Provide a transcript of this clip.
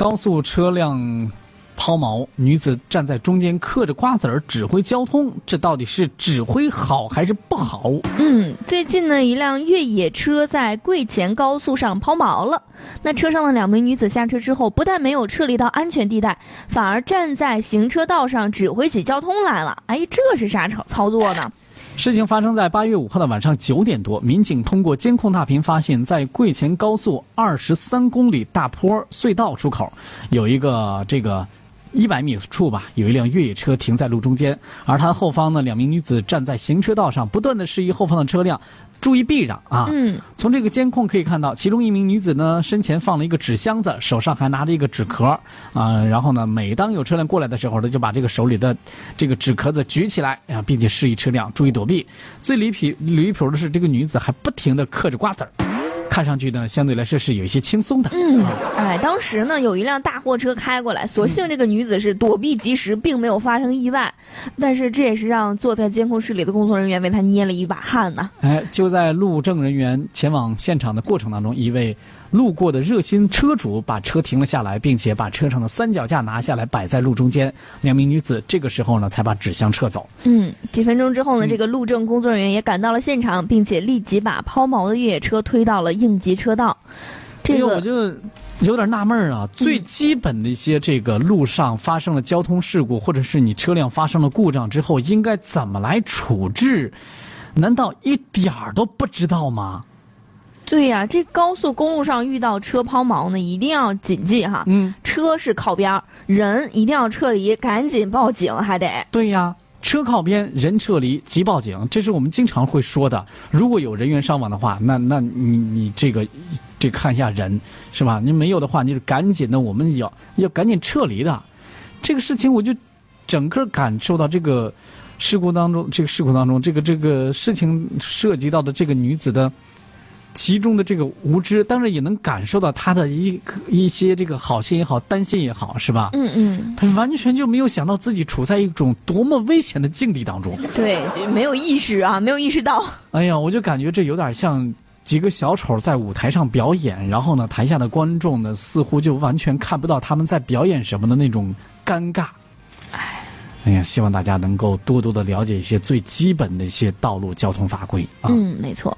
高速车辆抛锚，女子站在中间嗑着瓜子儿指挥交通，这到底是指挥好还是不好？最近呢，一辆越野车在贵前高速上抛锚了。那车上的两名女子下车之后，不但没有撤离到安全地带，反而站在行车道上指挥起交通来了。哎，这是啥操作呢？事情发生在8月5号的晚上9点多，民警通过监控大屏发现，在贵前高速23公里大坡隧道出口，有一个100米处吧，有一辆越野车停在路中间，而它后方呢，两名女子站在行车道上，不断的示意后方的车辆注意避让啊。从这个监控可以看到，其中一名女子呢，身前放了一个纸箱子，手上还拿着一个纸壳啊、然后呢，每当有车辆过来的时候呢，就把这个手里的这个纸壳子举起来啊，并且示意车辆注意躲避。最离谱的是，这个女子还不停的嗑着瓜子儿。看上去呢，相对来说是有一些轻松的。当时呢，有一辆大货车开过来，所幸这个女子是躲避及时，并没有发生意外。但是这也是让坐在监控室里的工作人员为她捏了一把汗呢。就在路政人员前往现场的过程当中，一位路过的热心车主把车停了下来，并且把车上的三脚架拿下来摆在路中间。两名女子这个时候呢，才把纸箱撤走。几分钟之后呢，这个路政工作人员也赶到了现场，并且立即把抛锚的越野车推到了应急车道。我就有点纳闷啊，最基本的一些这个路上发生了交通事故，或者是你车辆发生了故障之后，应该怎么来处置？难道一点儿都不知道吗？对呀，这高速公路上遇到车抛锚呢，一定要谨记哈，车是靠边，人一定要撤离，赶紧报警还得。对呀，车靠边，人撤离，即报警，这是我们经常会说的。如果有人员伤亡的话，那你这看一下人是吧？你没有的话，你就赶紧的，我们要赶紧撤离的。这个事情我就整个感受到这个事故当中，这个事情涉及到的这个女子的。其中的这个无知，当然也能感受到他的一些这个好心也好，担心也好，是吧？他完全就没有想到自己处在一种多么危险的境地当中。对，就没有意识到。哎呀，我就感觉这有点像几个小丑在舞台上表演，然后呢，台下的观众呢，似乎就完全看不到他们在表演什么的那种尴尬。哎呀，希望大家能够多多的了解一些最基本的一些道路交通法规啊。没错。